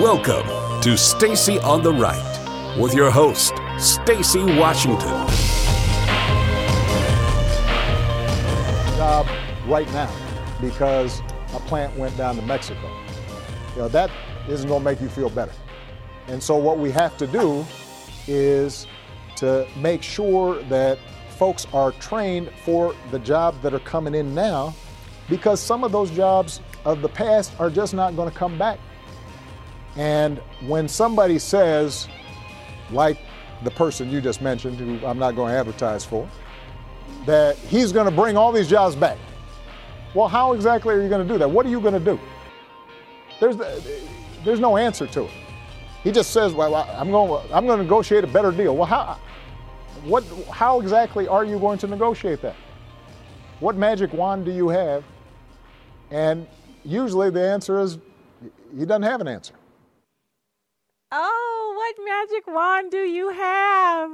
Welcome to Stacy on the Right with your host, Stacy Washington. Job right now because a plant went down to Mexico. You know, that isn't going to make you feel better. And so what we have to do is to make sure that folks are trained for the jobs that are coming in now, because some of those jobs of the past are just not going to come back. And when somebody says, like the person you just mentioned, who I'm not going to advertise for, that he's going to bring all these jobs back. Well, how exactly are you going to do that? What are you going to do? There's no answer to it. He just says, well, I'm going to negotiate a better deal. Well, how exactly are you going to negotiate that? What magic wand do you have? And usually the answer is he doesn't have an answer. Oh, what magic wand do you have?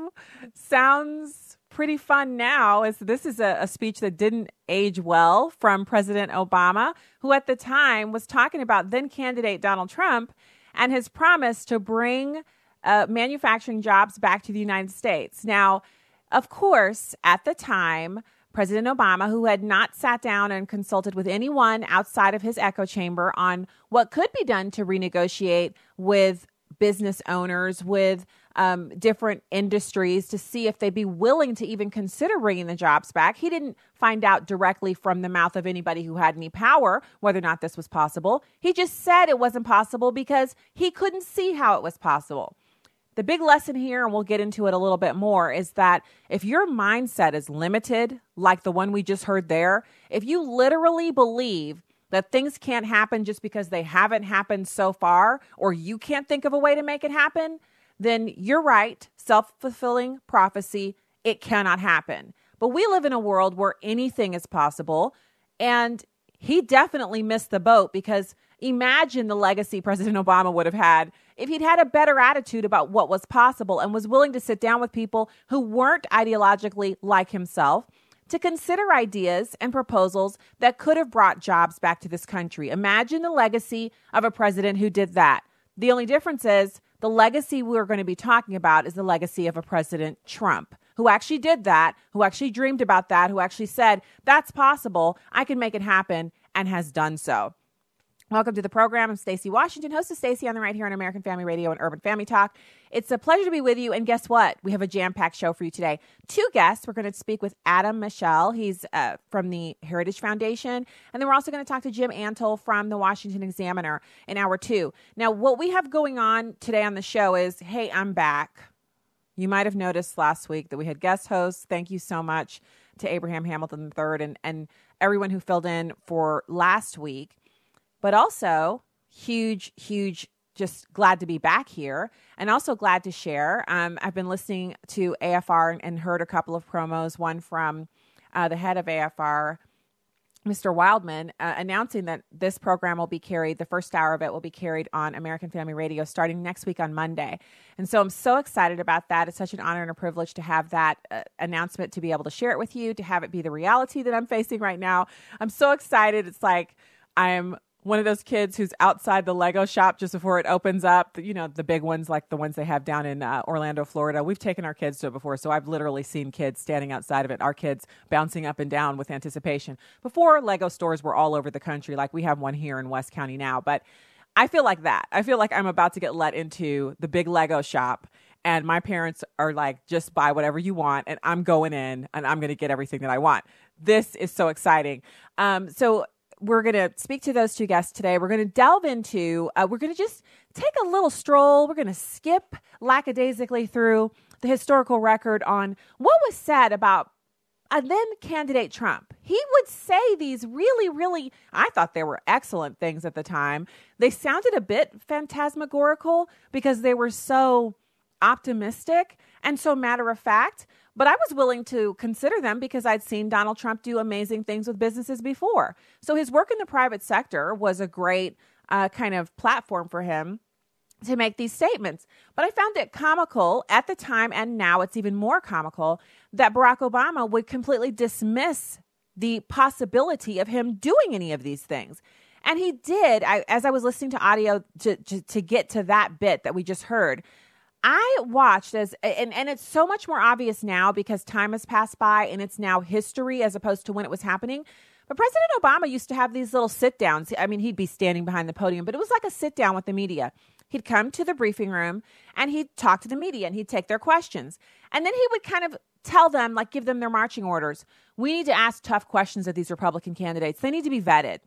Sounds pretty fun now. This is a speech that didn't age well from President Obama, who at the time was talking about then-candidate Donald Trump and his promise to bring manufacturing jobs back to the United States. Now, of course, at the time, President Obama, who had not sat down and consulted with anyone outside of his echo chamber on what could be done to renegotiate with business owners, with different industries, to see if they'd be willing to even consider bringing the jobs back. He didn't find out directly from the mouth of anybody who had any power whether or not this was possible. He just said it wasn't possible because he couldn't see how it was possible. The big lesson here, and we'll get into it a little bit more, is that if your mindset is limited, like the one we just heard there, if you literally believe that things can't happen just because they haven't happened so far, or you can't think of a way to make it happen, then you're right, self-fulfilling prophecy, it cannot happen. But we live in a world where anything is possible, and he definitely missed the boat, because imagine the legacy President Obama would have had if he'd had a better attitude about what was possible and was willing to sit down with people who weren't ideologically like himself to consider ideas and proposals that could have brought jobs back to this country. Imagine the legacy of a president who did that. The only difference is the legacy we're going to be talking about is the legacy of a President Trump, who actually did that, who actually dreamed about that, who actually said, that's possible, I can make it happen, and has done so. Welcome to the program. I'm Stacy Washington, host of Stacy on the Right here on American Family Radio and Urban Family Talk. It's a pleasure to be with you. And guess what? We have a jam-packed show for you today. Two guests. We're going to speak with Adam Michel. He's from the Heritage Foundation. And then we're also going to talk to Jim Antle from the Washington Examiner in hour two. Now, what we have going on today on the show is, hey, I'm back. You might have noticed last week that we had guest hosts. Thank you so much to Abraham Hamilton III and everyone who filled in for last week. But also, huge, just glad to be back here, and also glad to share. I've been listening to AFR and heard a couple of promos, one from the head of AFR, Mr. Wildman, announcing that this program will be carried, the first hour of it will be carried on American Family Radio starting next week on Monday. And so I'm so excited about that. It's such an honor and a privilege to have that announcement, to be able to share it with you, to have it be the reality that I'm facing right now. I'm so excited. It's like I'm one of those kids who's outside the Lego shop just before it opens up, you know, the big ones, like the ones they have down in Orlando, Florida. We've taken our kids to it before, so I've literally seen kids standing outside of it, our kids bouncing up and down with anticipation. Before, Lego stores were all over the country, like we have one here in West County now. But I feel like that. I feel like I'm about to get let into the big Lego shop, and my parents are like, just buy whatever you want, and I'm going in, and I'm going to get everything that I want. This is so exciting. So we're going to speak to those two guests today. We're going to delve into, we're going to just take a little stroll. We're going to skip lackadaisically through the historical record on what was said about a then candidate Trump. He would say these really, I thought they were excellent things at the time. They sounded a bit phantasmagorical because they were so optimistic and so matter of fact. But I was willing to consider them because I'd seen Donald Trump do amazing things with businesses before. So his work in the private sector was a great kind of platform for him to make these statements. But I found it comical at the time, and now it's even more comical, that Barack Obama would completely dismiss the possibility of him doing any of these things. And he did. As I was listening to audio to get to that bit that we just heard, I watched as, and it's so much more obvious now because time has passed by and it's now history as opposed to when it was happening. But President Obama used to have these little sit downs. I mean, he'd be standing behind the podium, but it was like a sit down with the media. He'd come to the briefing room and he'd talk to the media and he'd take their questions. And then he would kind of tell them, like, give them their marching orders. We need to ask tough questions of these Republican candidates. They need to be vetted.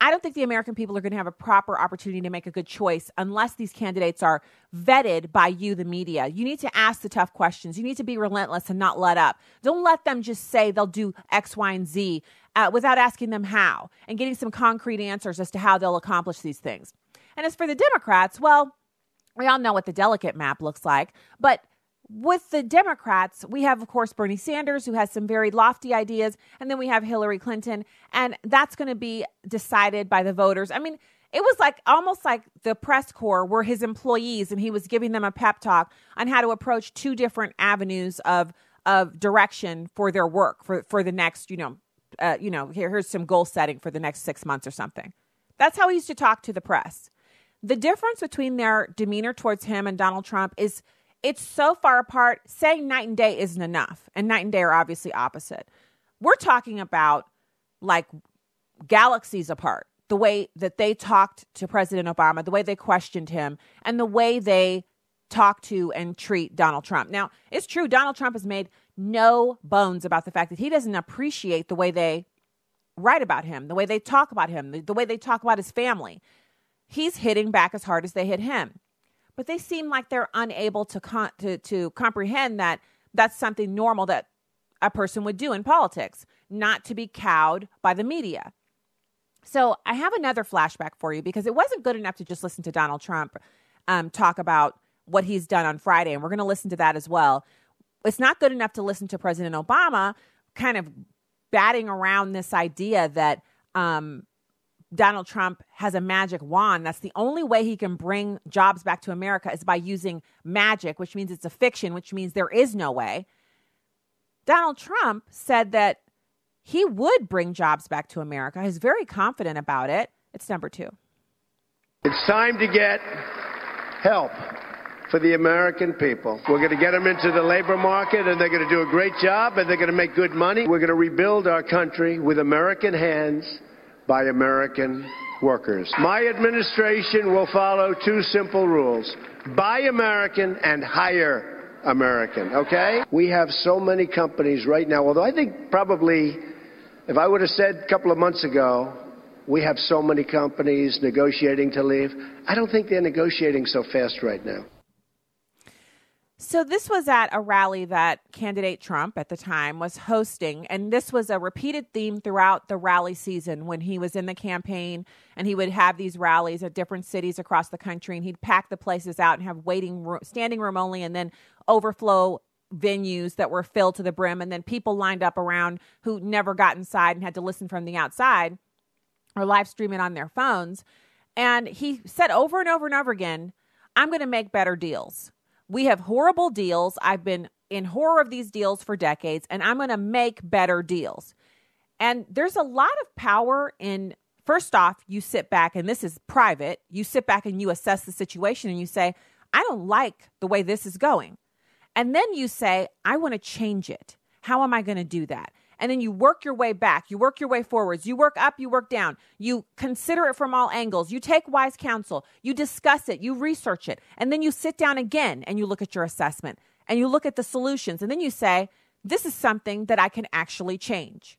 I don't think the American people are going to have a proper opportunity to make a good choice unless these candidates are vetted by you, the media. You need to ask the tough questions. You need to be relentless and not let up. Don't let them just say they'll do X, Y, and Z without asking them how and getting some concrete answers as to how they'll accomplish these things. And as for the Democrats, well, we all know what the delicate map looks like. But with the Democrats, we have, of course, Bernie Sanders, who has some very lofty ideas. And then we have Hillary Clinton. And that's going to be decided by the voters. I mean, it was like almost like the press corps were his employees and he was giving them a pep talk on how to approach two different avenues of direction for their work for the next, here's some goal setting for the next 6 months or something. That's how he used to talk to the press. The difference between their demeanor towards him and Donald Trump is it's so far apart. Saying night and day isn't enough. And night and day are obviously opposite. We're talking about like galaxies apart, the way that they talked to President Obama, the way they questioned him, and the way they talk to and treat Donald Trump. Now, it's true. Donald Trump has made no bones about the fact that he doesn't appreciate the way they write about him, the way they talk about him, the way they talk about his family. He's hitting back as hard as they hit him. But they seem like they're unable to comprehend that that's something normal that a person would do in politics, not to be cowed by the media. So I have another flashback for you because it wasn't good enough to just listen to Donald Trump talk about what he's done on Friday, and we're going to listen to that as well. It's not good enough to listen to President Obama kind of batting around this idea that Donald Trump has a magic wand. That's the only way he can bring jobs back to America is by using magic, which means it's a fiction, which means there is no way. Donald Trump said that he would bring jobs back to America. He's very confident about it. It's number two. It's time to get help for the American people. We're going to get them into the labor market, and they're going to do a great job, and they're going to make good money. We're going to rebuild our country with American hands by American workers. My administration will follow two simple rules: buy American and hire American, okay? We have so many companies right now, although I think probably if I would have said a couple of months ago, we have so many companies negotiating to leave, I don't think they're negotiating so fast right now. So this was at a rally that candidate Trump at the time was hosting, and this was a repeated theme throughout the rally season when he was in the campaign, and he would have these rallies at different cities across the country, and he'd pack the places out and have standing room only, and then overflow venues that were filled to the brim, and then people lined up around who never got inside and had to listen from the outside or live stream it on their phones. And he said over and over and over again, I'm going to make better deals. We have horrible deals. I've been in horror of these deals for decades, and I'm going to make better deals. And there's a lot of power in, first off, you sit back, and this is private. You sit back and you assess the situation and you say, I don't like the way this is going. And then you say, I want to change it. How am I going to do that? And then you work your way back. You work your way forwards. You work up, you work down. You consider it from all angles. You take wise counsel. You discuss it. You research it. And then you sit down again and you look at your assessment and you look at the solutions. And then you say, this is something that I can actually change.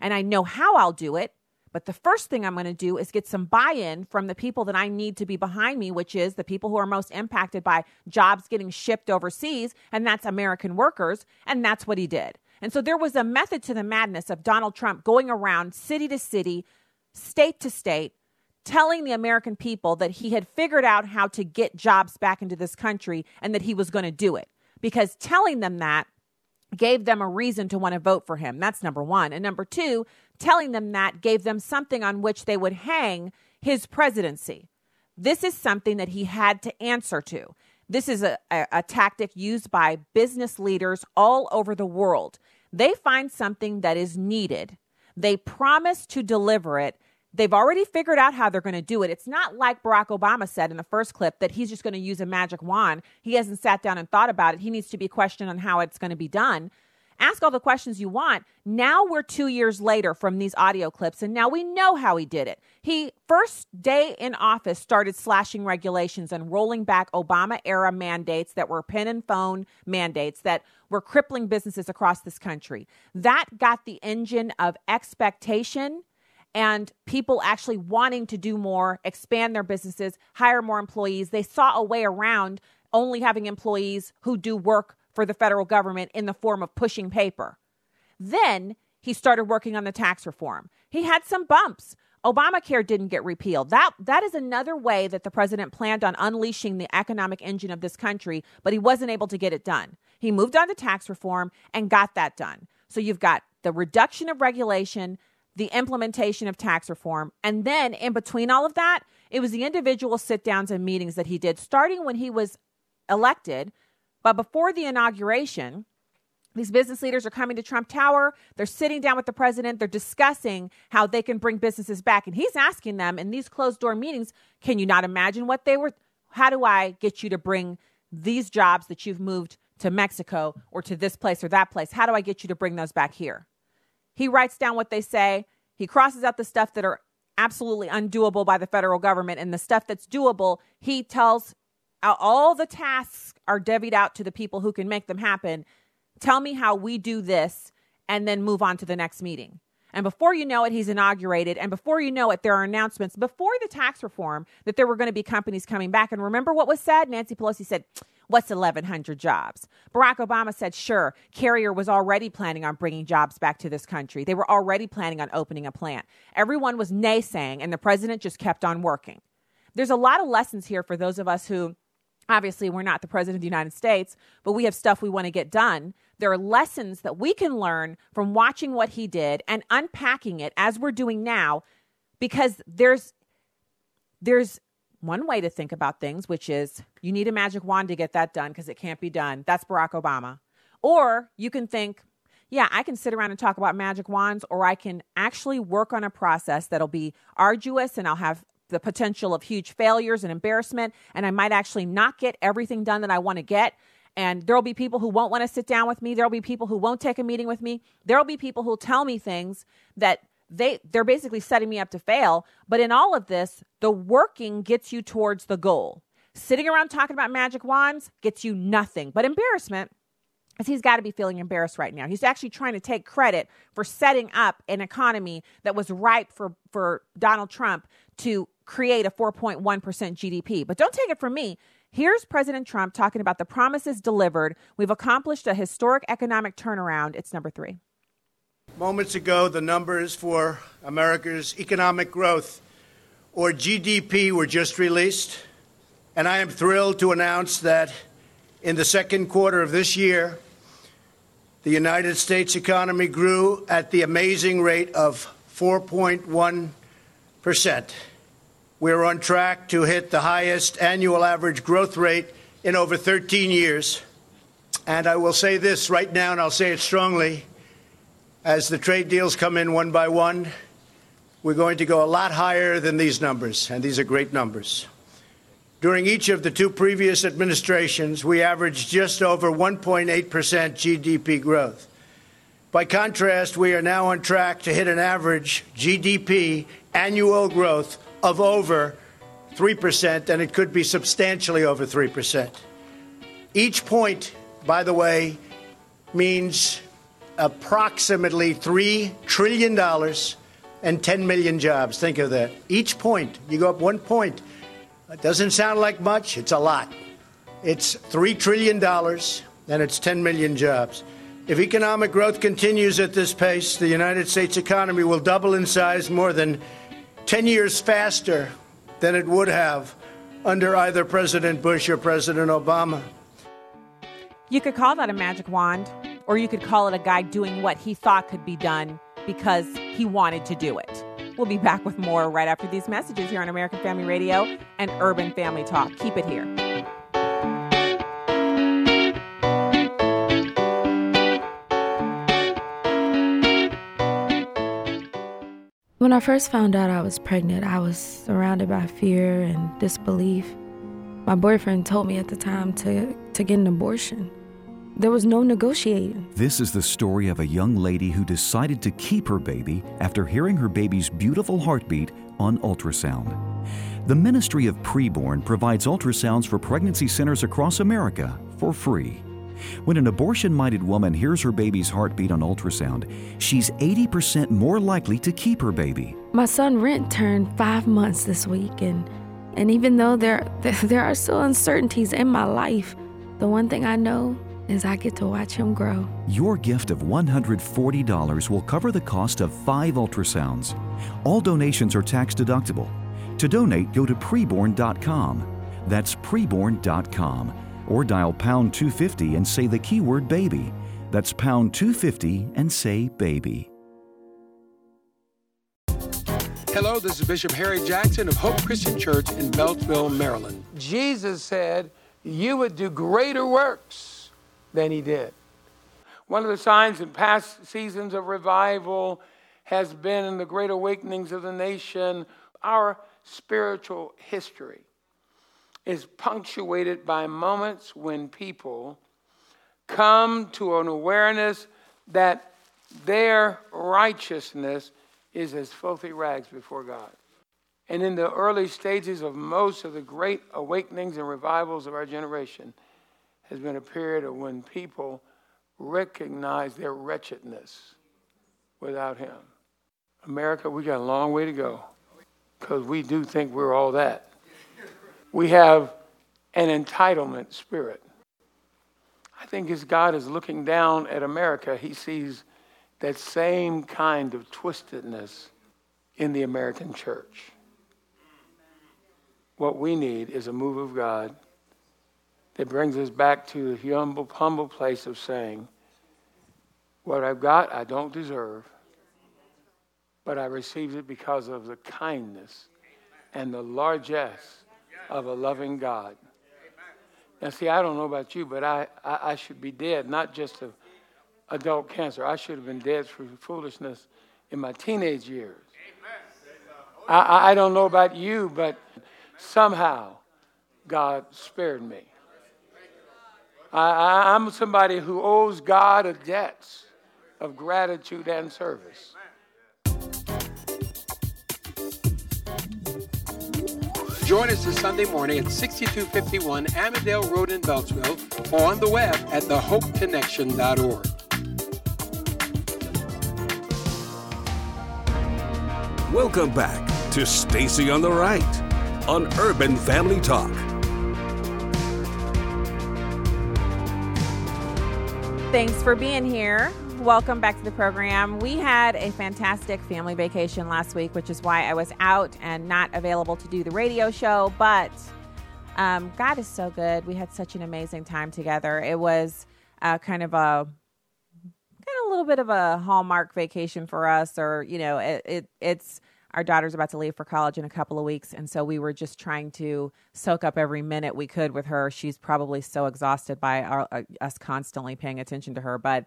And I know how I'll do it. But the first thing I'm going to do is get some buy-in from the people that I need to be behind me, which is the people who are most impacted by jobs getting shipped overseas. And that's American workers. And that's what he did. And so there was a method to the madness of Donald Trump going around city to city, state to state, telling the American people that he had figured out how to get jobs back into this country and that he was going to do it, because telling them that gave them a reason to want to vote for him. That's number one. And number two, telling them that gave them something on which they would hang his presidency. This is something that he had to answer to. This is a tactic used by business leaders all over the world. They find something that is needed. They promise to deliver it. They've already figured out how they're going to do it. It's not like Barack Obama said in the first clip that he's just going to use a magic wand. He hasn't sat down and thought about it. He needs to be questioned on how it's going to be done. Ask all the questions you want. Now we're 2 years later from these audio clips, and now we know how he did it. He, first day in office, started slashing regulations and rolling back Obama-era mandates that were pen and phone mandates that were crippling businesses across this country. That got the engine of expectation and people actually wanting to do more, expand their businesses, hire more employees. They saw a way around only having employees who do work for the federal government in the form of pushing paper. Then he started working on the tax reform. He had some bumps. Obamacare didn't get repealed. That is another way that the president planned on unleashing the economic engine of this country, but he wasn't able to get it done. He moved on to tax reform and got that done. So you've got the reduction of regulation, the implementation of tax reform, and then in between all of that, it was the individual sit-downs and meetings that he did, starting when he was elected. But before the inauguration, these business leaders are coming to Trump Tower. They're sitting down with the president. They're discussing how they can bring businesses back. And he's asking them in these closed door meetings, can you not imagine what they were? How do I get you to bring these jobs that you've moved to Mexico or to this place or that place? How do I get you to bring those back here? He writes down what they say. He crosses out the stuff that are absolutely undoable by the federal government, and the stuff that's doable, he tells all the tasks are divvied out to the people who can make them happen. Tell me how we do this, and then move on to the next meeting. And before you know it, he's inaugurated. And before you know it, there are announcements before the tax reform that there were going to be companies coming back. And remember what was said? Nancy Pelosi said, what's 1,100 jobs? Barack Obama said, sure, Carrier was already planning on bringing jobs back to this country. They were already planning on opening a plant. Everyone was naysaying, and the president just kept on working. There's a lot of lessons here for those of us who, obviously, we're not the president of the United States, but we have stuff we want to get done. There are lessons that we can learn from watching what he did and unpacking it as we're doing now, because there's one way to think about things, which is you need a magic wand to get that done because it can't be done. That's Barack Obama. Or you can think, yeah, I can sit around and talk about magic wands, or I can actually work on a process that'll be arduous and I'll have the potential of huge failures and embarrassment, and I might actually not get everything done that I want to get. And there'll be people who won't want to sit down with me. There'll be people who won't take a meeting with me. There'll be people who'll tell me things that they're basically setting me up to fail. But in all of this, the working gets you towards the goal. Sitting around talking about magic wands gets you nothing but embarrassment, because he's got to be feeling embarrassed right now. He's actually trying to take credit for setting up an economy that was ripe for Donald Trump to create a 4.1% GDP. But don't take it from me. Here's President Trump talking about the promises delivered. We've accomplished a historic economic turnaround. It's number three. Moments ago, the numbers for America's economic growth, or GDP, were just released. And I am thrilled to announce that in the second quarter of this year, the United States economy grew at the amazing rate of 4.1%. We're on track to hit the highest annual average growth rate in over 13 years. And I will say this right now, and I'll say it strongly, as the trade deals come in one by one, we're going to go a lot higher than these numbers, and these are great numbers. During each of the two previous administrations, we averaged just over 1.8% GDP growth. By contrast, we are now on track to hit an average GDP annual growth of over 3%, and it could be substantially over 3%. Each point, by the way, means approximately $3 trillion and 10 million jobs. Think of that. Each point, you go up 1 point. It doesn't sound like much. It's a lot. It's $3 trillion, and it's 10 million jobs. If economic growth continues at this pace, the United States economy will double in size more than 10 years faster than it would have under either President Bush or President Obama. You could call that a magic wand, or you could call it a guy doing what he thought could be done because he wanted to do it. We'll be back with more right after these messages here on American Family Radio and Urban Family Talk. Keep it here. When I first found out I was pregnant, I was surrounded by fear and disbelief. My boyfriend told me at the time to get an abortion. There was no negotiating. This is the story of a young lady who decided to keep her baby after hearing her baby's beautiful heartbeat on ultrasound. The Ministry of Preborn provides ultrasounds for pregnancy centers across America for free. When an abortion-minded woman hears her baby's heartbeat on ultrasound, she's 80% more likely to keep her baby. My son Rent turned 5 months this week, and even though there are still uncertainties in my life, the one thing I know is I get to watch him grow. Your gift of $140 will cover the cost of 5 ultrasounds. All donations are tax-deductible. To donate, go to preborn.com. That's preborn.com. Or dial pound 250 and say the keyword baby. That's pound 250 and say baby. Hello, this is Bishop Harry Jackson of Hope Christian Church in Beltsville, Maryland. Jesus said, you would do greater works than he did. One of the signs in past seasons of revival has been in the great awakenings of the nation. Our spiritual history is punctuated by moments when people come to an awareness that their righteousness is as filthy rags before God. And in the early stages of most of the great awakenings and revivals of our generation, has been a period of when people recognize their wretchedness without him. America, we got a long way to go because we do think we're all that. We have an entitlement spirit. I think as God is looking down at America, he sees that same kind of twistedness in the American church. What we need is a move of God that brings us back to the humble place of saying, what I've got, I don't deserve, but I received it because of the kindness and the largesse of a loving God. Now, see, I don't know about you, but I should be dead, not just of adult cancer. I should have been dead through foolishness in my teenage years. I don't know about you, but somehow God spared me. I'm somebody who owes God a debt of gratitude and service. Join us this Sunday morning at 6251 Amidale Road in Beltsville or on the web at thehopeconnection.org. Welcome back to Stacy on the Right on Urban Family Talk. Thanks for being here. Welcome back to the program. We had a fantastic family vacation last week, which is why I was out and not available to do the radio show. But God is so good. We had such an amazing time together. It was kind of a little bit of a Hallmark vacation for us, or you know, it's our daughter's about to leave for college in a couple of weeks, and so we were just trying to soak up every minute we could with her. She's probably so exhausted by us constantly paying attention to her, but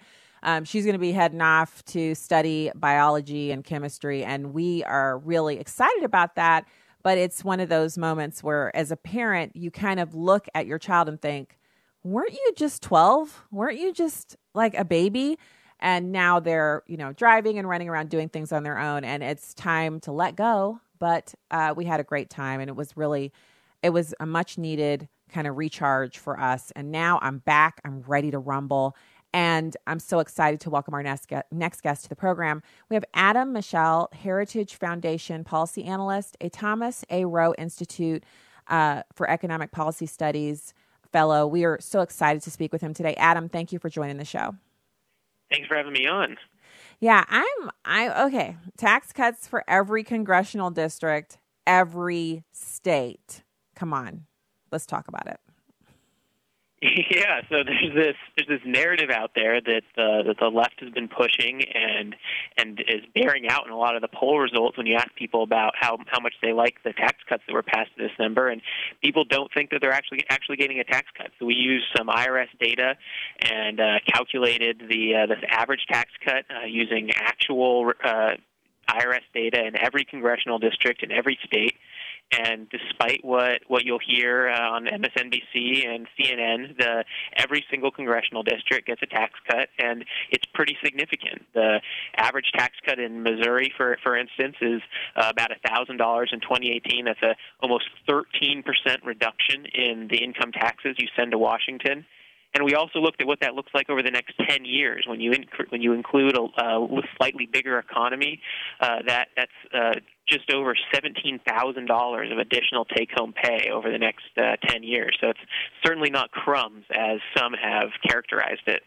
she's going to be heading off to study biology and chemistry, and we are really excited about that, but it's one of those moments where, as a parent, you kind of look at your child and think, weren't you just 12? Weren't you just like a baby? And now they're, you know, driving and running around doing things on their own, and it's time to let go. But we had a great time, and it was a much needed kind of recharge for us. And now I'm back. I'm ready to rumble. And I'm so excited to welcome our next guest to the program. We have Adam Michel, Heritage Foundation policy analyst, a Thomas A. Roe Institute for Economic Policy Studies fellow. We are so excited to speak with him today. Adam, thank you for joining the show. Thanks for having me on. Yeah, okay. Tax cuts for every congressional district, every state. Come on, let's talk about it. Yeah, so there's this narrative out there that the left has been pushing and is bearing out in a lot of the poll results when you ask people about how much they like the tax cuts that were passed in December, and people don't think that they're actually getting a tax cut. So we used some IRS data and calculated the average tax cut using actual IRS data in every congressional district in every state. And despite what you'll hear on MSNBC and CNN, every single congressional district gets a tax cut, and it's pretty significant. The average tax cut in Missouri, for instance, is about $1,000 in 2018. That's a almost 13% reduction in the income taxes you send to Washington. And we also looked at what that looks like over the next 10 years. When you include a slightly bigger economy, that's just over $17,000 of additional take-home pay over the next 10 years. So it's certainly not crumbs, as some have characterized it.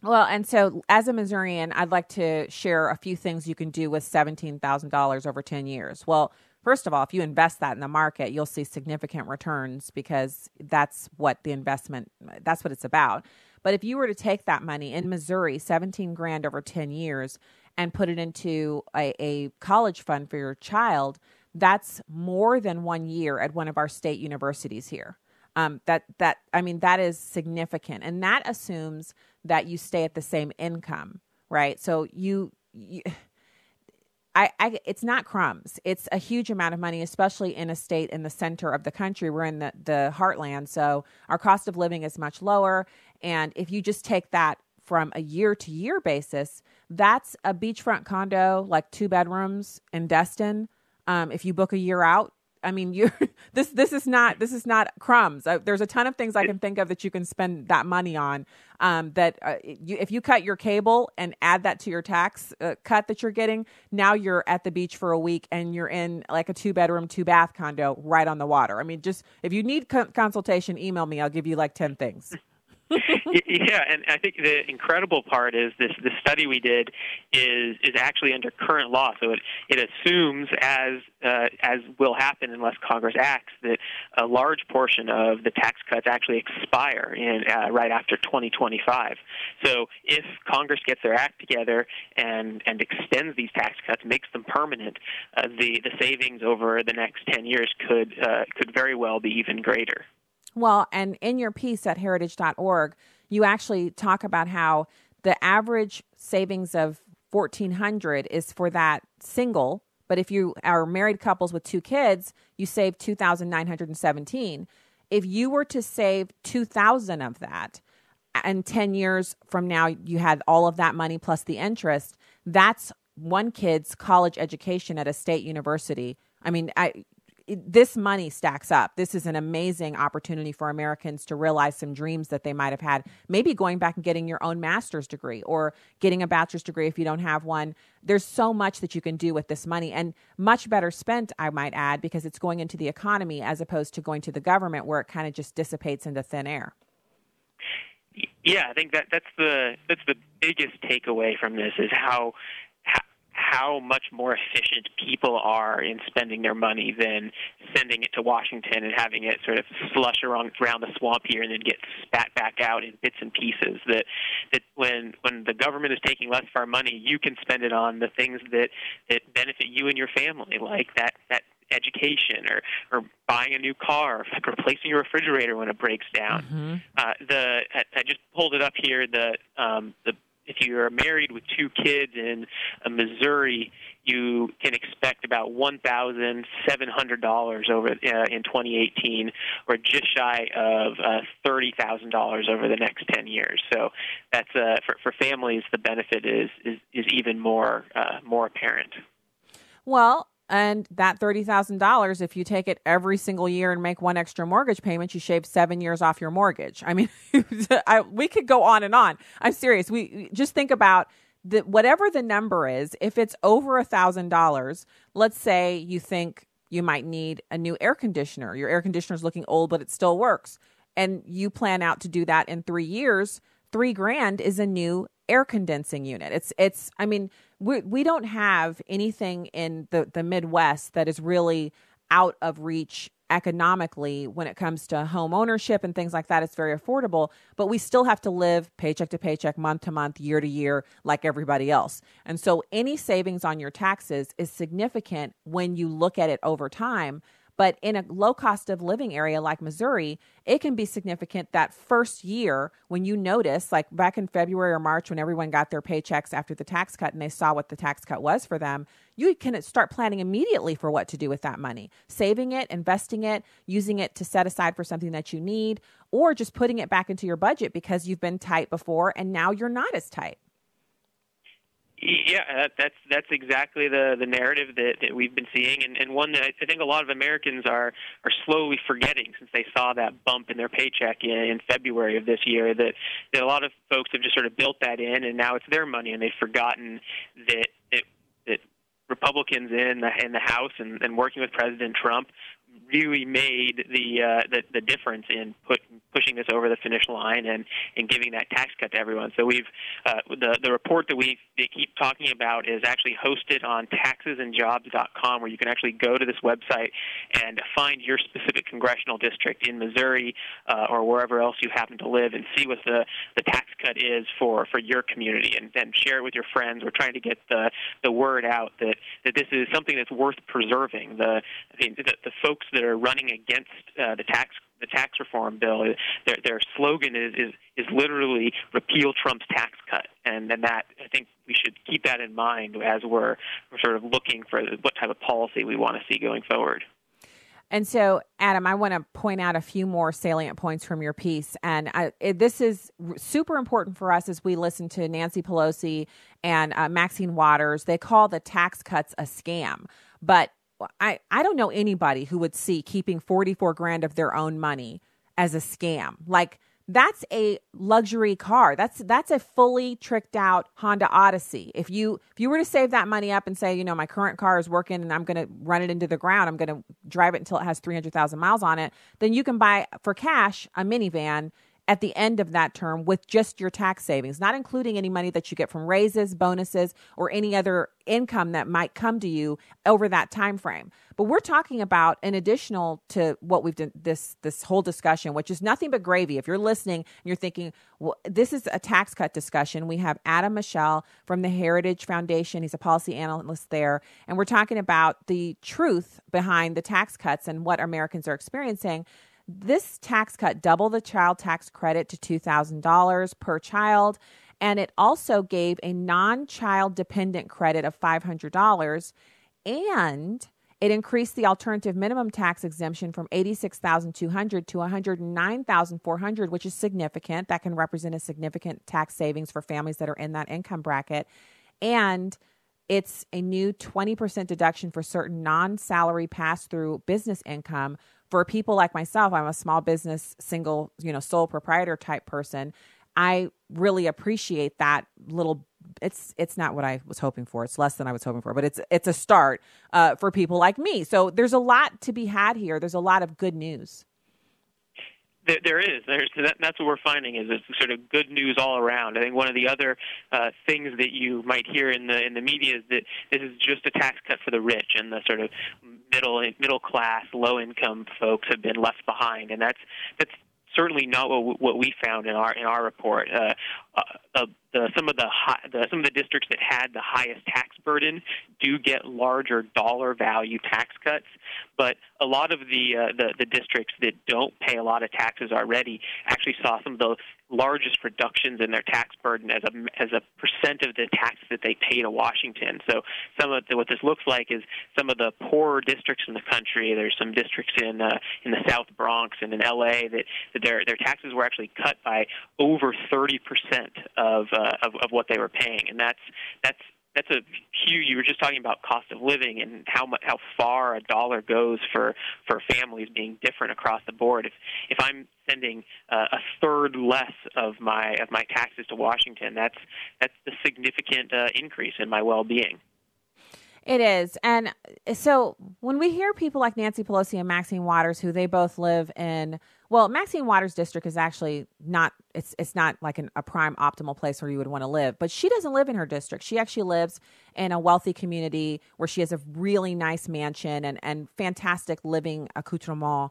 Well, and so as a Missourian, I'd like to share a few things you can do with $17,000 over 10 years. Well, first of all, if you invest that in the market, you'll see significant returns because that's what the investment, that's what it's about. But if you were to take that money in Missouri, 17 grand over 10 years, and put it into a college fund for your child, that's more than 1 year at one of our state universities here. That is significant. And that assumes that you stay at the same income, right? So you it's not crumbs. It's a huge amount of money, especially in a state in the center of the country. We're in the heartland, so our cost of living is much lower. And if you just take that from a year-to-year basis, that's a beachfront condo, like 2 bedrooms in Destin. If you book a year out, I mean, this is not crumbs. There's a ton of things I can think of that you can spend that money on. If you cut your cable and add that to your tax cut that you're getting, now you're at the beach for a week and you're in like a 2-bedroom, 2-bath condo right on the water. I mean, just if you need consultation, email me. I'll give you like 10 things. Yeah, and I think the incredible part is this study we did is actually under current law, so it assumes, as will happen unless Congress acts, that a large portion of the tax cuts actually expire right after 2025. So if Congress gets their act together and extends these tax cuts, makes them permanent, the savings over the next 10 years could very well be even greater. Well, and in your piece at heritage.org, you actually talk about how the average savings of $1,400 is for that single, but if you are married couples with 2 kids, you save $2,917. If you were to save $2,000 of that, and 10 years from now you had all of that money plus the interest, that's 1 kid's college education at a state university. I mean, this money stacks up. This is an amazing opportunity for Americans to realize some dreams that they might have had. Maybe going back and getting your own master's degree or getting a bachelor's degree if you don't have one. There's so much that you can do with this money, and much better spent, I might add, because it's going into the economy as opposed to going to the government where it kind of just dissipates into thin air. Yeah, I think that's the biggest takeaway from this is how much more efficient people are in spending their money than sending it to Washington and having it sort of slush around the swamp here and then get spat back out in bits and pieces. That when the government is taking less of our money, you can spend it on the things that benefit you and your family, like that education or buying a new car, like replacing your refrigerator when it breaks down. Mm-hmm. I just pulled it up here. If you are married with 2 kids in Missouri, you can expect about $1,700 over in 2018, or just shy of $30,000 over the next 10 years. So that's for families, the benefit is even more apparent. Well, and that $30,000, if you take it every single year and make 1 extra mortgage payment, you shave 7 years off your mortgage. I mean, we could go on and on. I'm serious. We just think about whatever the number is. If it's over $1,000, let's say you think you might need a new air conditioner. Your air conditioner is looking old, but it still works. And you plan out to do that in 3 years. $3,000 is a new air condensing unit. It's. I mean, we don't have anything in the Midwest that is really out of reach economically when it comes to home ownership and things like that. It's very affordable, but we still have to live paycheck to paycheck, month to month, year to year, like everybody else. And so any savings on your taxes is significant when you look at it over time. But in a low cost of living area like Missouri, it can be significant that first year when you notice, like back in February or March when everyone got their paychecks after the tax cut and they saw what the tax cut was for them, you can start planning immediately for what to do with that money, saving it, investing it, using it to set aside for something that you need, or just putting it back into your budget because you've been tight before and now you're not as tight. Yeah, that's exactly the narrative that we've been seeing, and one that I think a lot of Americans are slowly forgetting since they saw that bump in their paycheck in February of this year, that a lot of folks have just sort of built that in, and now it's their money, and they've forgotten that Republicans in the House and working with President Trump really made the difference in pushing this over the finish line and giving that tax cut to everyone. So we've the report that we keep talking about is actually hosted on taxesandjobs.com, where you can actually go to this website and find your specific congressional district in Missouri or wherever else you happen to live and see what the tax cut is for your community and share it with your friends. We're trying to get the word out that this is something that's worth preserving. The folks that are running against the tax reform bill, their slogan is literally repeal Trump's tax cut, and that I think we should keep that in mind as we're sort of looking for what type of policy we want to see going forward. And so, Adam, I want to point out a few more salient points from your piece. And this is super important for us as we listen to Nancy Pelosi and Maxine Waters. They call the tax cuts a scam, but I don't know anybody who would see keeping $44,000 of their own money as a scam. Like, that's a luxury car. That's a fully tricked out Honda Odyssey. If you were to save that money up and say, you know, my current car is working and I'm going to run it into the ground, I'm going to drive it until it has 300,000 miles on it, then you can buy for cash a minivan at the end of that term with just your tax savings, not including any money that you get from raises, bonuses, or any other income that might come to you over that time frame. But we're talking about an additional to what we've done this whole discussion, which is nothing but gravy. If you're listening and you're thinking, well, this is a tax cut discussion, we have Adam Michel from the Heritage Foundation. He's a policy analyst there. And we're talking about the truth behind the tax cuts and what Americans are experiencing. This tax cut doubled the child tax credit to $2,000 per child, and it also gave a non-child dependent credit of $500, and it increased the alternative minimum tax exemption from $86,200 to $109,400, which is significant. That can represent a significant tax savings for families that are in that income bracket, and it's a new 20% deduction for certain non-salary pass-through business income. For people like myself, I'm a small business, single, sole proprietor type person. I really appreciate that little. It's not what I was hoping for. It's less than I was hoping for, but it's a start for people like me. So there's a lot to be had here. There's a lot of good news. There is. That's what we're finding is it's sort of good news all around. I think one of the other things that you might hear in the media is that this is just a tax cut for the rich, and the sort of middle class, low income folks have been left behind, and that's certainly not what we found in our report. Some of the districts that had the highest tax burden do get larger dollar value tax cuts, but a lot of the districts that don't pay a lot of taxes already actually saw some of the largest reductions in their tax burden as a percent of the tax that they pay to Washington. So what this looks like is some of the poorer districts in the country. There's some districts in the South Bronx and in L.A. that their taxes were actually cut by over 30% of what they were paying, and that's a huge. You were just talking about cost of living and how far a dollar goes for families being different across the board. If I'm sending a third less of my taxes to Washington, that's a significant increase in my well-being. It is. And so when we hear people like Nancy Pelosi and Maxine Waters, who they both live in, well, Maxine Waters' district is actually not, it's not like a prime optimal place where you would want to live, but she doesn't live in her district. She actually lives in a wealthy community where she has a really nice mansion and fantastic living accoutrement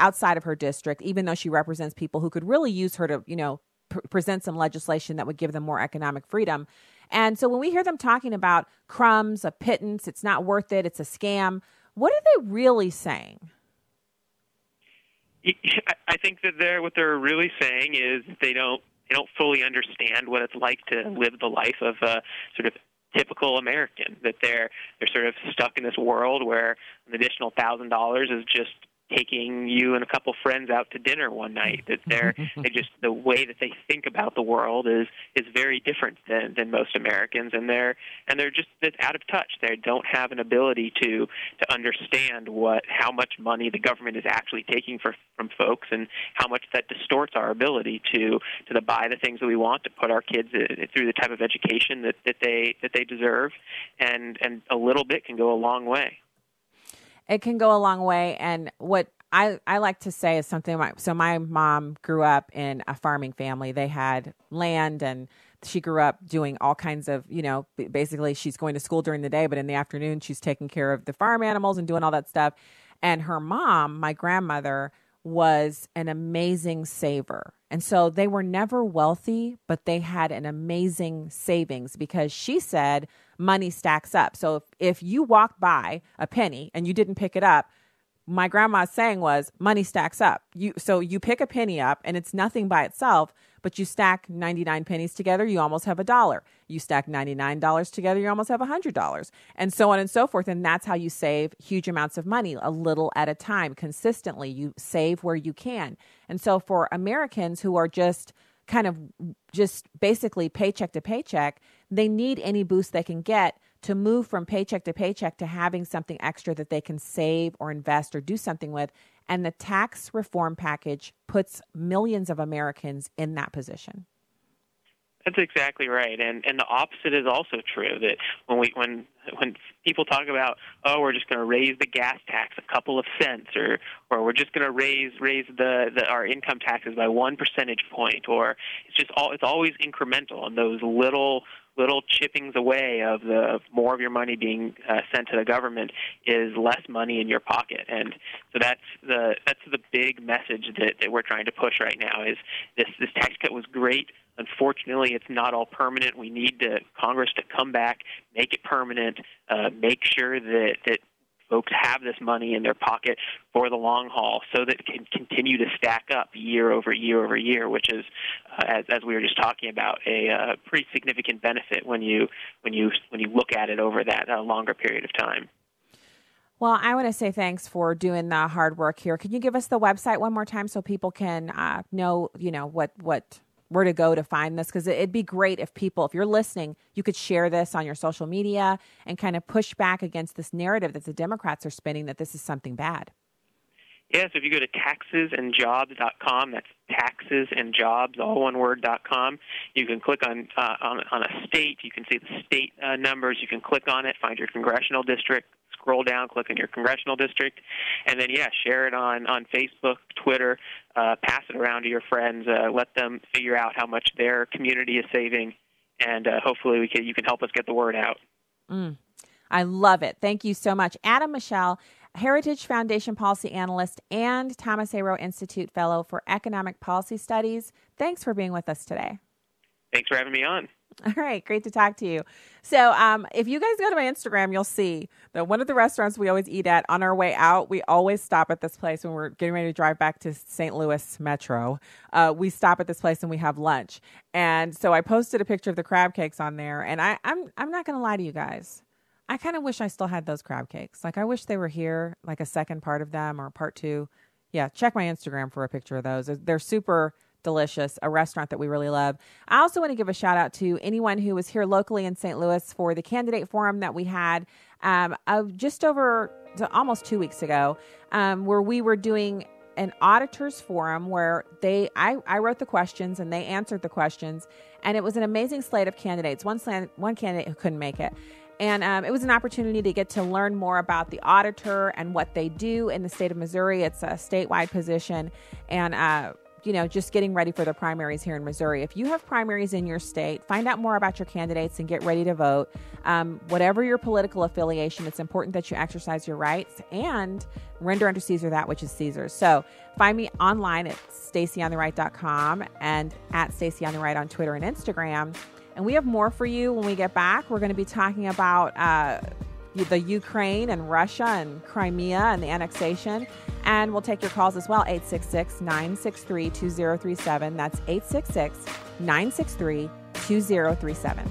outside of her district, even though she represents people who could really use her to, present some legislation that would give them more economic freedom. And so when we hear them talking about crumbs, a pittance, it's not worth it, it's a scam, What are they really saying? I think that what they're really saying is they don't fully understand what it's like to live the life of a sort of typical American, that they're sort of stuck in this world where an additional $1,000 is just taking you and a couple friends out to dinner one night, that the way that they think about the world is very different than most Americans, and they're just out of touch. They don't have an ability to understand how much money the government is actually taking from folks, and how much that distorts our ability to buy the things that we want, to put our kids through the type of education that they deserve, and a little bit can go a long way. It can go a long way. And what I like to say is something like, so my mom grew up in a farming family. They had land, and she grew up doing all kinds of, basically she's going to school during the day, but in the afternoon she's taking care of the farm animals and doing all that stuff. And her mom, my grandmother, was an amazing saver. And so they were never wealthy, but they had an amazing savings, because she said money stacks up. So if you walked by a penny and you didn't pick it up, my grandma's saying was money stacks up. So you pick a penny up and it's nothing by itself, but you stack 99 pennies together, you almost have $1. You stack $99 together, you almost have $100, and so on and so forth. And that's how you save huge amounts of money, a little at a time, consistently. You save where you can. And so for Americans who are just basically paycheck to paycheck, they need any boost they can get to move from paycheck to paycheck to having something extra that they can save or invest or do something with. And the tax reform package puts millions of Americans in that position. That's exactly right. And the opposite is also true, that when people talk about, we're just going to raise the gas tax a couple of cents, or we're just going to raise our income taxes by 1 percentage point, or it's always incremental, and those little chippings away of more of your money being sent to the government is less money in your pocket. And so that's the big message that we're trying to push right now is this tax cut was great. Unfortunately, it's not all permanent. We need Congress to come back, make it permanent, make sure that folks have this money in their pocket for the long haul, so that it can continue to stack up year over year over year, which is, as we were just talking about, a pretty significant benefit when you look at it over that longer period of time. Well, I want to say thanks for doing the hard work here. Can you give us the website one more time so people can know, where to go to find this? Because it'd be great if you're listening, you could share this on your social media and kind of push back against this narrative that the Democrats are spinning, that this is something bad. Yeah, so if you go to taxesandjobs.com, that's taxesandjobs, all one word, .com, you can click on a state. You can see the state numbers. You can click on it, find your congressional district, scroll down, click on your congressional district, and then, share it on Facebook, Twitter, pass it around to your friends, let them figure out how much their community is saving, and hopefully you can help us get the word out. I love it. Thank you so much. Adam Michel, Heritage Foundation Policy Analyst and Thomas A. Roe Institute Fellow for Economic Policy Studies. Thanks for being with us today. Thanks for having me on. All right. Great to talk to you. So if you guys go to my Instagram, you'll see that one of the restaurants we always eat at on our way out, we always stop at this place when we're getting ready to drive back to St. Louis Metro. We stop at this place and we have lunch. And so I posted a picture of the crab cakes on there. And I'm not going to lie to you guys. I kind of wish I still had those crab cakes. Like, I wish they were here, like a second part of them or part two. Yeah, check my Instagram for a picture of those. They're super delicious, a restaurant that we really love. I also want to give a shout out to anyone who was here locally in St. Louis for the candidate forum that we had just over to almost 2 weeks ago, where we were doing an auditors forum where I wrote the questions and they answered the questions. And it was an amazing slate of candidates, one candidate who couldn't make it. And it was an opportunity to get to learn more about the auditor and what they do in the state of Missouri. It's a statewide position. And just getting ready for the primaries here in Missouri. If you have primaries in your state, find out more about your candidates and get ready to vote. Whatever your political affiliation, it's important that you exercise your rights and render unto Caesar that which is Caesar's. So find me online at stacyontheright.com and at stacyontheright on Twitter and Instagram. And we have more for you when we get back. We're going to be talking about the Ukraine and Russia and Crimea and the annexation. And we'll take your calls as well, 866-963-2037. That's 866-963-2037.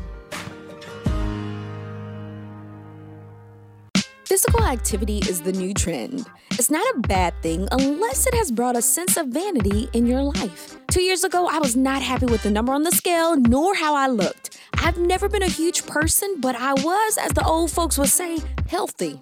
Physical activity is the new trend. It's not a bad thing unless it has brought a sense of vanity in your life. 2 years ago, I was not happy with the number on the scale nor how I looked. I've never been a huge person, but I was, as the old folks would say, healthy.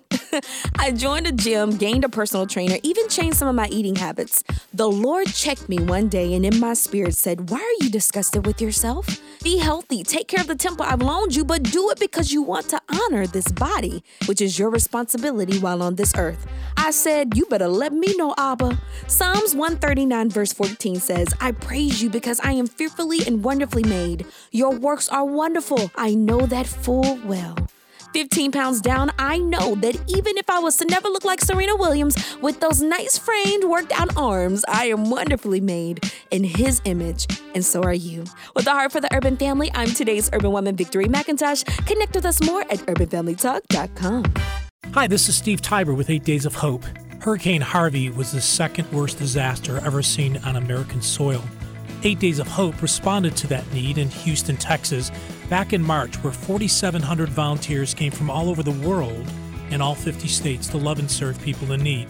I joined a gym, gained a personal trainer, even changed some of my eating habits. The Lord checked me one day and in my spirit said, "Why are you disgusted with yourself? Be healthy. Take care of the temple I've loaned you, but do it because you want to honor this body, which is your responsibility while on this earth." I said, "You better let me know, Abba." Psalms 139 verse 14 says, "I praise you because I am fearfully and wonderfully made. Your works are wonderful. I know that full well." 15 pounds down, I know that even if I was to never look like Serena Williams with those nice framed, worked out arms, I am wonderfully made in His image, and so are you. With a heart for the urban family, I'm today's urban woman, Victoria McIntosh. Connect with us more at urbanfamilytalk.com. Hi, this is Steve Tiber with 8 Days of Hope. Hurricane Harvey was the second worst disaster ever seen on American soil. 8 Days of Hope responded to that need in Houston, Texas, back in March, where 4,700 volunteers came from all over the world in all 50 states to love and serve people in need.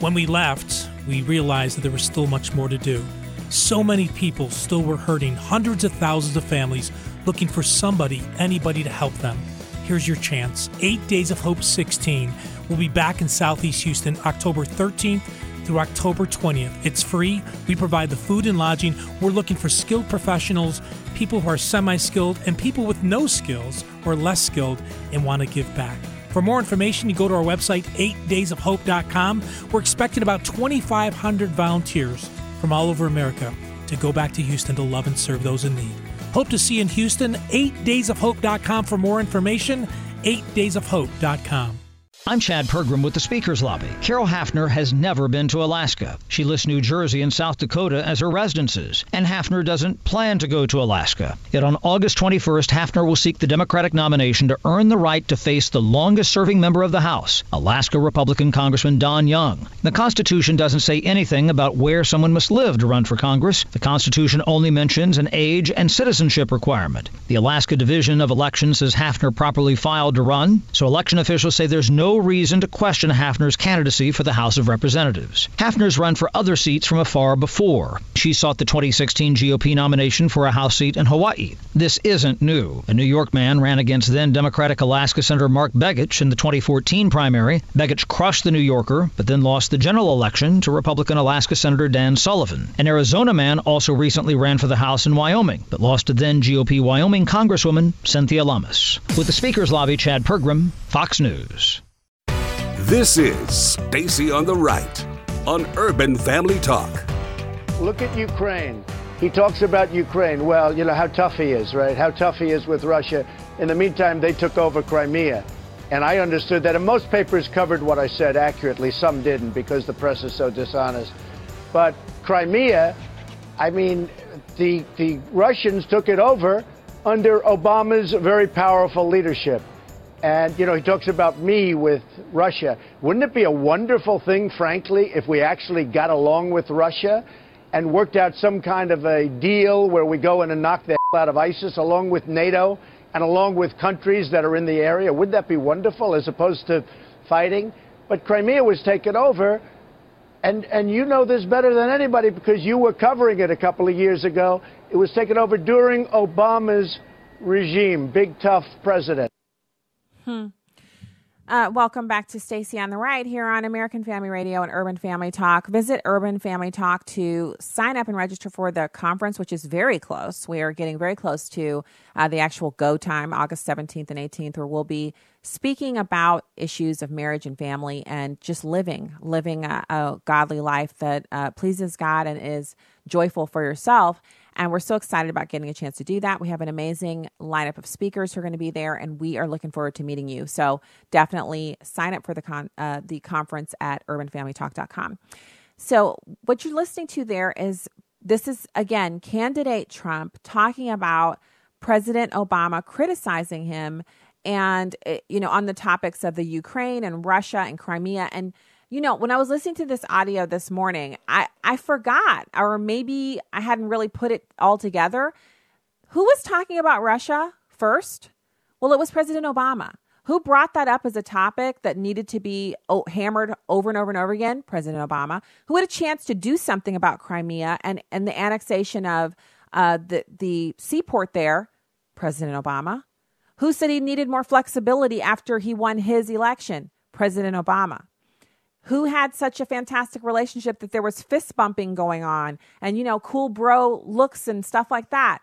When we left, we realized that there was still much more to do. So many people still were hurting, hundreds of thousands of families looking for somebody, anybody to help them. Here's your chance. 8 Days of Hope 16 will be back in Southeast Houston, October 13th through October 20th. It's free. We provide the food and lodging. We're looking for skilled professionals, people who are semi-skilled, and people with no skills or less skilled and want to give back. For more information, you go to our website, 8daysofhope.com. We're expecting about 2,500 volunteers from all over America to go back to Houston to love and serve those in need. Hope to see you in Houston. 8daysofhope.com for more information. 8daysofhope.com. I'm Chad Pergram with the Speaker's Lobby. Carol Hafner has never been to Alaska. She lists New Jersey and South Dakota as her residences, and Hafner doesn't plan to go to Alaska. Yet on August 21st, Hafner will seek the Democratic nomination to earn the right to face the longest-serving member of the House, Alaska Republican Congressman Don Young. The Constitution doesn't say anything about where someone must live to run for Congress. The Constitution only mentions an age and citizenship requirement. The Alaska Division of Elections says Hafner properly filed to run, so election officials say there's no reason to question Hafner's candidacy for the House of Representatives. Hafner's run for other seats from afar before. She sought the 2016 GOP nomination for a House seat in Hawaii. This isn't new. A New York man ran against then-Democratic Alaska Senator Mark Begich in the 2014 primary. Begich crushed the New Yorker, but then lost the general election to Republican Alaska Senator Dan Sullivan. An Arizona man also recently ran for the House in Wyoming, but lost to then-GOP Wyoming Congresswoman Cynthia Lummis. With the Speaker's Lobby, Chad Pergram, Fox News. This is Stacy on the Right on Urban Family Talk. Look at Ukraine. He talks about Ukraine. Well, you know how tough he is, right? How tough he is with Russia. In the meantime, they took over Crimea. And I understood that, and most papers covered what I said accurately. Some didn't because the press is so dishonest. But Crimea, I mean, the Russians took it over under Obama's very powerful leadership. And, you know, he talks about me with Russia. Wouldn't it be a wonderful thing, frankly, if we actually got along with Russia and worked out some kind of a deal where we go in and knock the hell out of ISIS along with NATO and along with countries that are in the area? Wouldn't that be wonderful as opposed to fighting? But Crimea was taken over, and you know this better than anybody because you were covering it a couple of years ago. It was taken over during Obama's regime, big, tough president. Welcome back to Stacy on the Right here on American Family Radio and Urban Family Talk. Visit Urban Family Talk to sign up and register for the conference, which is very close. We are getting very close to the actual go time, August 17th and 18th, where we'll be speaking about issues of marriage and family and just living a godly life that pleases God and is joyful for yourself. And we're so excited about getting a chance to do that. We have an amazing lineup of speakers who are going to be there, and we are looking forward to meeting you. So definitely sign up for the conference at urbanfamilytalk.com. So what you're listening to there is, this is, again, candidate Trump talking about President Obama, criticizing him and, you know, on the topics of the Ukraine and Russia and Crimea. And, you know, when I was listening to this audio this morning, I forgot, or maybe I hadn't really put it all together. Who was talking about Russia first? Well, it was President Obama. Who brought that up as a topic that needed to be hammered over and over and over again? President Obama, who had a chance to do something about Crimea and the annexation of the seaport there. President Obama, who said he needed more flexibility after he won his election. President Obama, who had such a fantastic relationship that there was fist bumping going on and, you know, cool bro looks and stuff like that.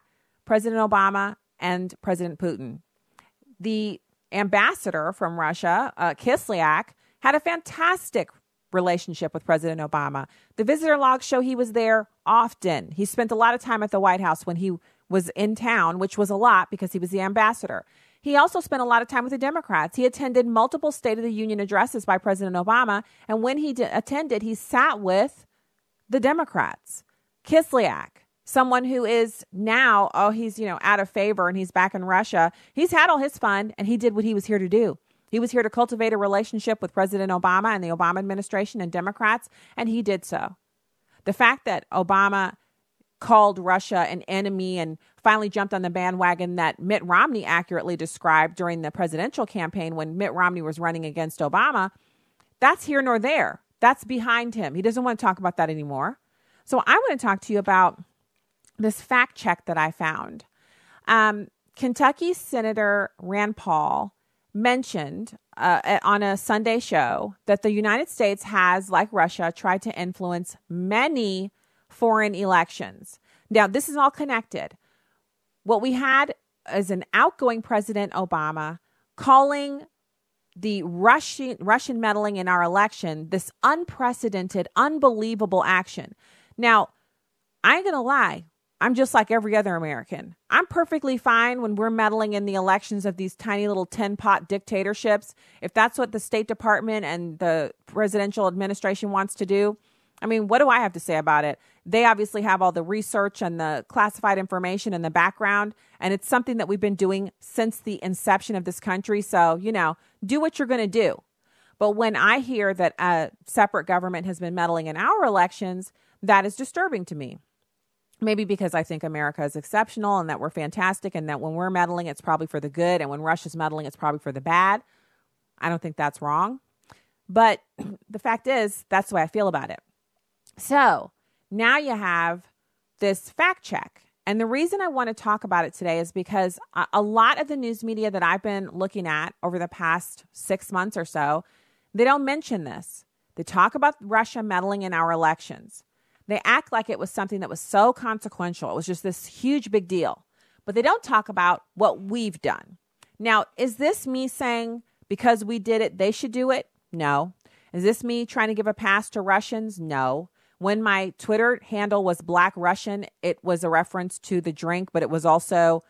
President Obama and President Putin. The ambassador from Russia, Kislyak, had a fantastic relationship with President Obama. The visitor logs show he was there often. He spent a lot of time at the White House when he was in town, which was a lot because he was the ambassador. He also spent a lot of time with the Democrats. He attended multiple State of the Union addresses by President Obama. And when he attended, he sat with the Democrats. Kislyak, someone who is now, he's, you know, out of favor and he's back in Russia. He's had all his fun and he did what he was here to do. He was here to cultivate a relationship with President Obama and the Obama administration and Democrats, and he did so. The fact that Obama called Russia an enemy and finally jumped on the bandwagon that Mitt Romney accurately described during the presidential campaign when Mitt Romney was running against Obama, that's here nor there. That's behind him. He doesn't want to talk about that anymore. So I want to talk to you about this fact check that I found. Kentucky Senator Rand Paul mentioned on a Sunday show that the United States has, like Russia, tried to influence many foreign elections. Now, this is all connected. What we had is an outgoing President Obama calling the Russian meddling in our election this unprecedented, unbelievable action. Now, I ain't going to lie. I'm just like every other American. I'm perfectly fine when we're meddling in the elections of these tiny little tin-pot dictatorships. If that's what the State Department and the presidential administration wants to do, I mean, what do I have to say about it? They obviously have all the research and the classified information in the background, and it's something that we've been doing since the inception of this country. So, you know, do what you're going to do. But when I hear that a separate government has been meddling in our elections, that is disturbing to me. Maybe because I think America is exceptional and that we're fantastic and that when we're meddling, it's probably for the good. And when Russia's meddling, it's probably for the bad. I don't think that's wrong. But the fact is, that's the way I feel about it. So now you have this fact check. And the reason I want to talk about it today is because a lot of the news media that I've been looking at over the past 6 months or so, they don't mention this. They talk about Russia meddling in our elections. They act like it was something that was so consequential. It was just this huge big deal. But they don't talk about what we've done. Now, is this me saying because we did it, they should do it? No. Is this me trying to give a pass to Russians? No. When my Twitter handle was Black Russian, it was a reference to the drink, but it was also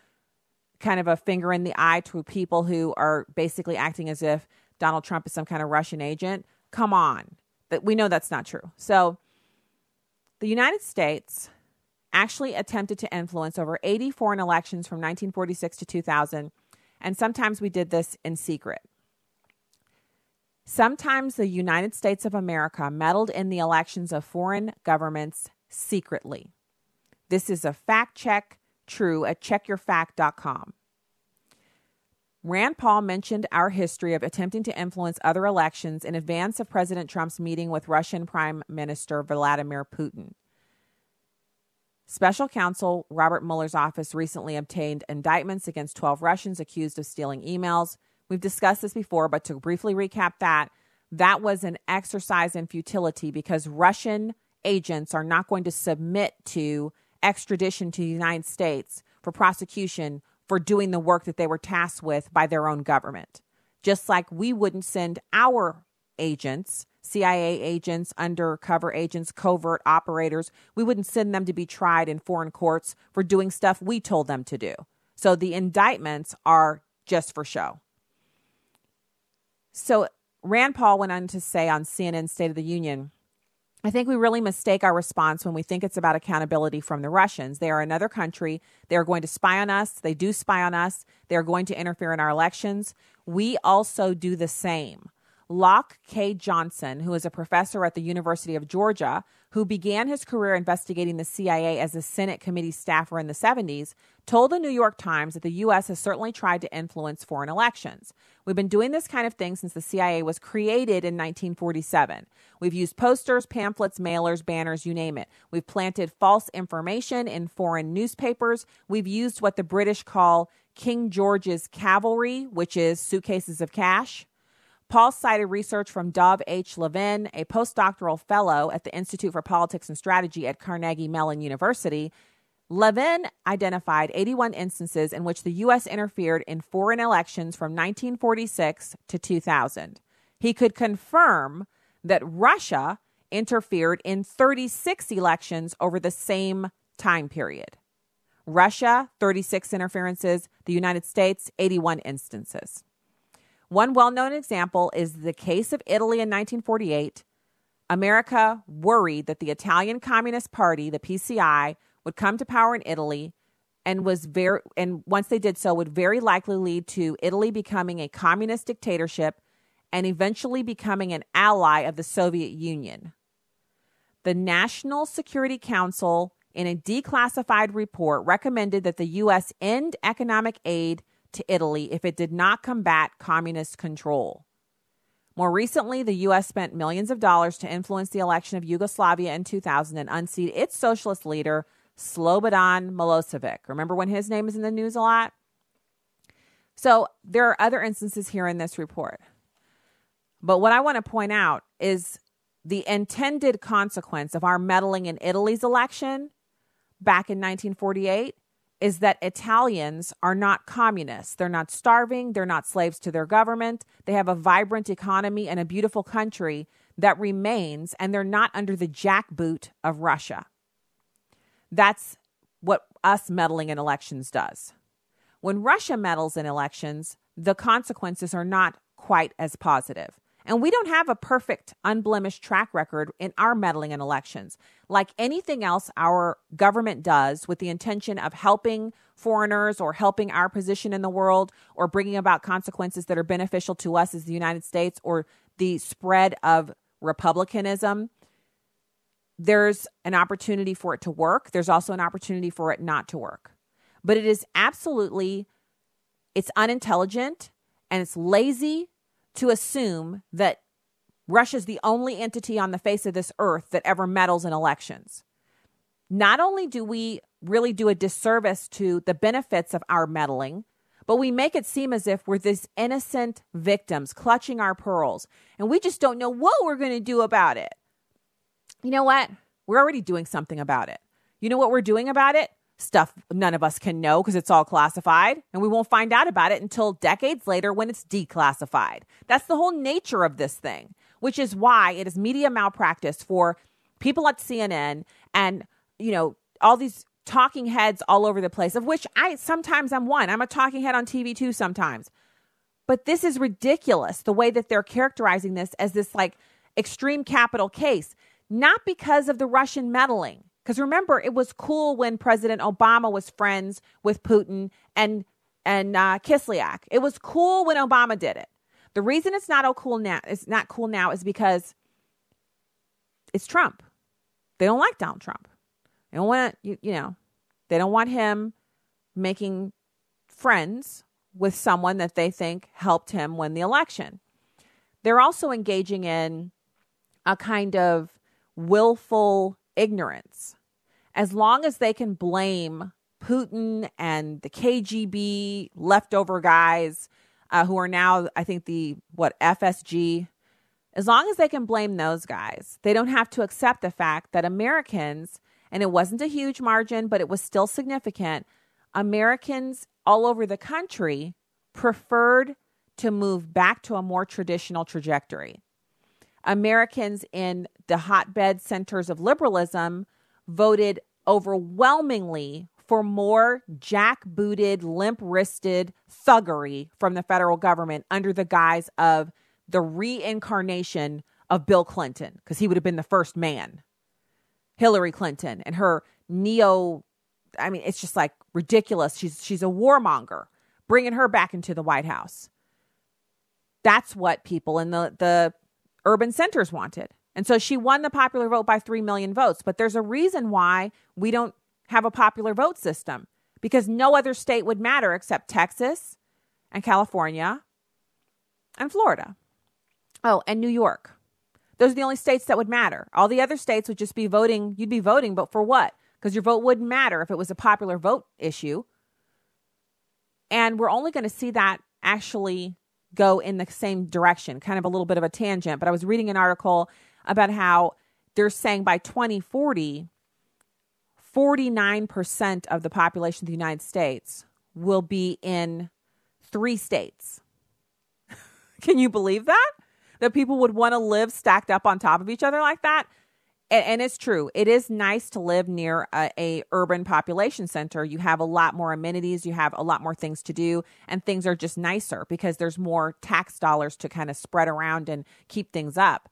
kind of a finger in the eye to people who are basically acting as if Donald Trump is some kind of Russian agent. Come on. We know that's not true. So the United States actually attempted to influence over 80 foreign elections from 1946 to 2000, and sometimes we did this in secret. Sometimes the United States of America meddled in the elections of foreign governments secretly. This is a fact check, true, at CheckYourFact.com. Rand Paul mentioned our history of attempting to influence other elections in advance of President Trump's meeting with Russian Prime Minister Vladimir Putin. Special counsel Robert Mueller's office recently obtained indictments against 12 Russians accused of stealing emails. We've discussed this before, but to briefly recap that was an exercise in futility because Russian agents are not going to submit to extradition to the United States for prosecution for doing the work that they were tasked with by their own government. Just like we wouldn't send our agents, CIA agents, undercover agents, covert operators, we wouldn't send them to be tried in foreign courts for doing stuff we told them to do. So the indictments are just for show. So Rand Paul went on to say on CNN's State of the Union, I think we really mistake our response when we think it's about accountability from the Russians. They are another country. They are going to spy on us. They do spy on us. They are going to interfere in our elections. We also do the same. Locke K. Johnson, who is a professor at the University of Georgia, who began his career investigating the CIA as a Senate committee staffer in the 70s, told the New York Times that the U.S. has certainly tried to influence foreign elections. We've been doing this kind of thing since the CIA was created in 1947. We've used posters, pamphlets, mailers, banners, you name it. We've planted false information in foreign newspapers. We've used what the British call King George's cavalry, which is suitcases of cash. Paul cited research from Dov H. Levin, a postdoctoral fellow at the Institute for Politics and Strategy at Carnegie Mellon University. Levin identified 81 instances in which the U.S. interfered in foreign elections from 1946 to 2000. He could confirm that Russia interfered in 36 elections over the same time period. Russia, 36 interferences. The United States, 81 instances. One well-known example is the case of Italy in 1948. America worried that the Italian Communist Party, the PCI, would come to power in Italy and once they did so, would very likely lead to Italy becoming a communist dictatorship and eventually becoming an ally of the Soviet Union. The National Security Council, in a declassified report, recommended that the U.S. end economic aid to Italy if it did not combat communist control. More recently, the U.S. spent millions of dollars to influence the election of Yugoslavia in 2000 and unseat its socialist leader, Slobodan Milosevic. Remember when his name is in the news a lot? So there are other instances here in this report. But what I want to point out is the intended consequence of our meddling in Italy's election back in 1948 is that Italians are not communists. They're not starving. They're not slaves to their government. They have a vibrant economy and a beautiful country that remains, and they're not under the jackboot of Russia. That's what us meddling in elections does. When Russia meddles in elections, the consequences are not quite as positive. And we don't have a perfect, unblemished track record in our meddling in elections. Like anything else our government does with the intention of helping foreigners or helping our position in the world or bringing about consequences that are beneficial to us as the United States or the spread of republicanism, there's an opportunity for it to work. There's also an opportunity for it not to work. But it is it's unintelligent and it's lazy to assume that Russia's the only entity on the face of this earth that ever meddles in elections. Not only do we really do a disservice to the benefits of our meddling, but we make it seem as if we're these innocent victims clutching our pearls, and we just don't know what we're going to do about it. You know what? We're already doing something about it. You know what we're doing about it? Stuff none of us can know because it's all classified, and we won't find out about it until decades later when it's declassified. That's the whole nature of this thing, which is why it is media malpractice for people at CNN and, all these talking heads all over the place, of which I'm one. I'm a talking head on TV too sometimes. But this is ridiculous, the way that they're characterizing this as this extreme capital case, not because of the Russian meddling. Because remember, it was cool when President Obama was friends with Putin and Kislyak. It was cool when Obama did it. The reason it's not cool now is because it's Trump. They don't like Donald Trump. They don't want they don't want him making friends with someone that they think helped him win the election. They're also engaging in a kind of willful ignorance. As long as they can blame Putin and the KGB leftover guys who are now, I think, FSG, as long as they can blame those guys, they don't have to accept the fact that Americans, and it wasn't a huge margin, but it was still significant, Americans all over the country preferred to move back to a more traditional trajectory. Americans in the hotbed centers of liberalism voted overwhelmingly for more jack-booted, limp-wristed thuggery from the federal government under the guise of the reincarnation of Bill Clinton, because he would have been the first man. Hillary Clinton and her neo, I mean, it's just like ridiculous. She's a warmonger, bringing her back into the White House. That's what people in the urban centers wanted. And so she won the popular vote by 3 million votes. But there's a reason why we don't have a popular vote system, because no other state would matter except Texas and California and Florida. Oh, and New York. Those are the only states that would matter. All the other states would just be voting. You'd be voting, but for what? Because your vote wouldn't matter if it was a popular vote issue. And we're only going to see that actually go in the same direction, kind of a little bit of a tangent. But I was reading an article about how they're saying by 2040, 49% of the population of the United States will be in 3 states. Can you believe that? That people would want to live stacked up on top of each other like that? And it's true. It is nice to live near a urban population center. You have a lot more amenities. You have a lot more things to do. And things are just nicer because there's more tax dollars to kind of spread around and keep things up.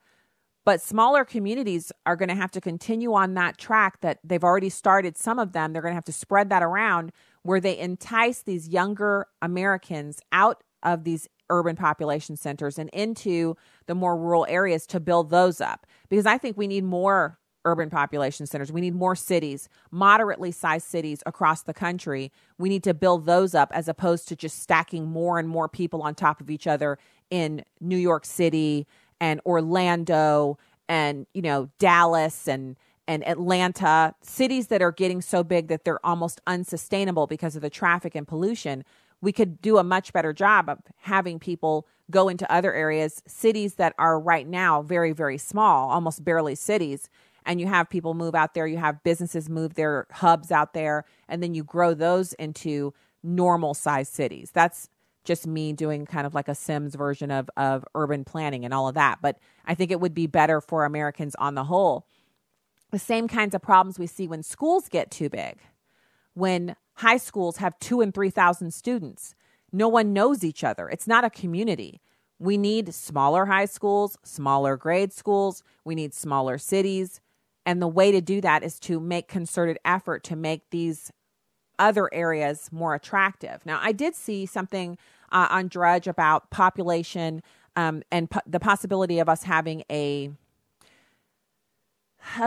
But smaller communities are going to have to continue on that track that they've already started. Some of them, they're going to have to spread that around where they entice these younger Americans out of these urban population centers and into the more rural areas to build those up. Because I think we need more urban population centers. We need more cities, moderately sized cities across the country. We need to build those up as opposed to just stacking more and more people on top of each other in New York City and Orlando and, you know, Dallas and Atlanta, cities that are getting so big that they're almost unsustainable because of the traffic and pollution. We could do a much better job of having people go into other areas, cities that are right now very, very small, almost barely cities. And you have people move out there. You have businesses move their hubs out there. And then you grow those into normal sized cities. That's just me doing kind of like a Sims version of urban planning and all of that. But I think it would be better for Americans on the whole. The same kinds of problems we see when schools get too big, when high schools have 2,000 and 3,000 students. No one knows each other. It's not a community. We need smaller high schools, smaller grade schools. We need smaller cities. And the way to do that is to make concerted effort to make these other areas more attractive. Now, I did see something on Drudge about population and the possibility of us having a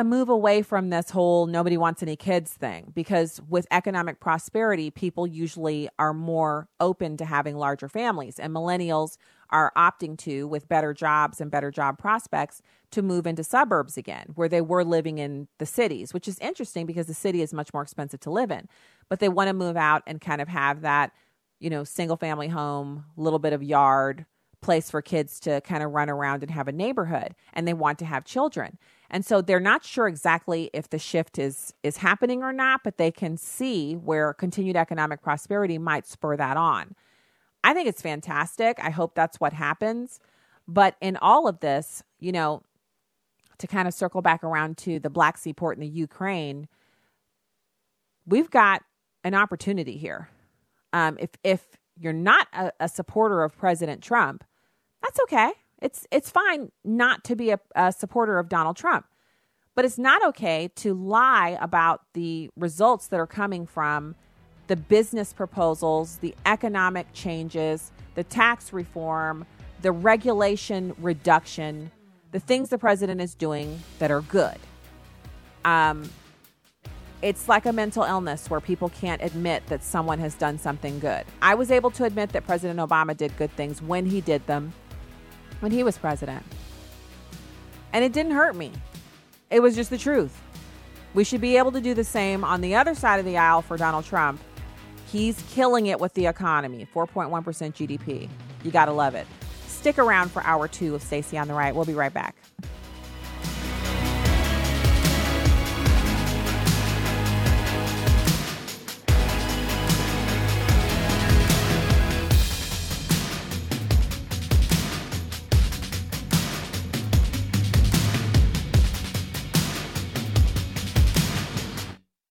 move away from this whole nobody wants any kids thing, because with economic prosperity, people usually are more open to having larger families, and millennials are opting to, with better jobs and better job prospects, to move into suburbs again, where they were living in the cities, which is interesting because the city is much more expensive to live in, but they want to move out and kind of have that, you know, single family home, little bit of yard, place for kids to kind of run around and have a neighborhood, and they want to have children. And so they're not sure exactly if the shift is happening or not, but they can see where continued economic prosperity might spur that on. I think it's fantastic. I hope that's what happens. But in all of this, you know, to kind of circle back around to the Black Sea port in the Ukraine, we've got an opportunity here. If you're not a supporter of President Trump, that's okay. It's fine not to be a supporter of Donald Trump, but it's not okay to lie about the results that are coming from the business proposals, the economic changes, the tax reform, the regulation reduction, the things the president is doing that are good. It's like a mental illness where people can't admit that someone has done something good. I was able to admit that President Obama did good things when he did them, when he was president. And it didn't hurt me. It was just the truth. We should be able to do the same on the other side of the aisle for Donald Trump. He's killing it with the economy. 4.1% GDP. You got to love it. Stick around for hour 2 of Stacy on the Right. We'll be right back.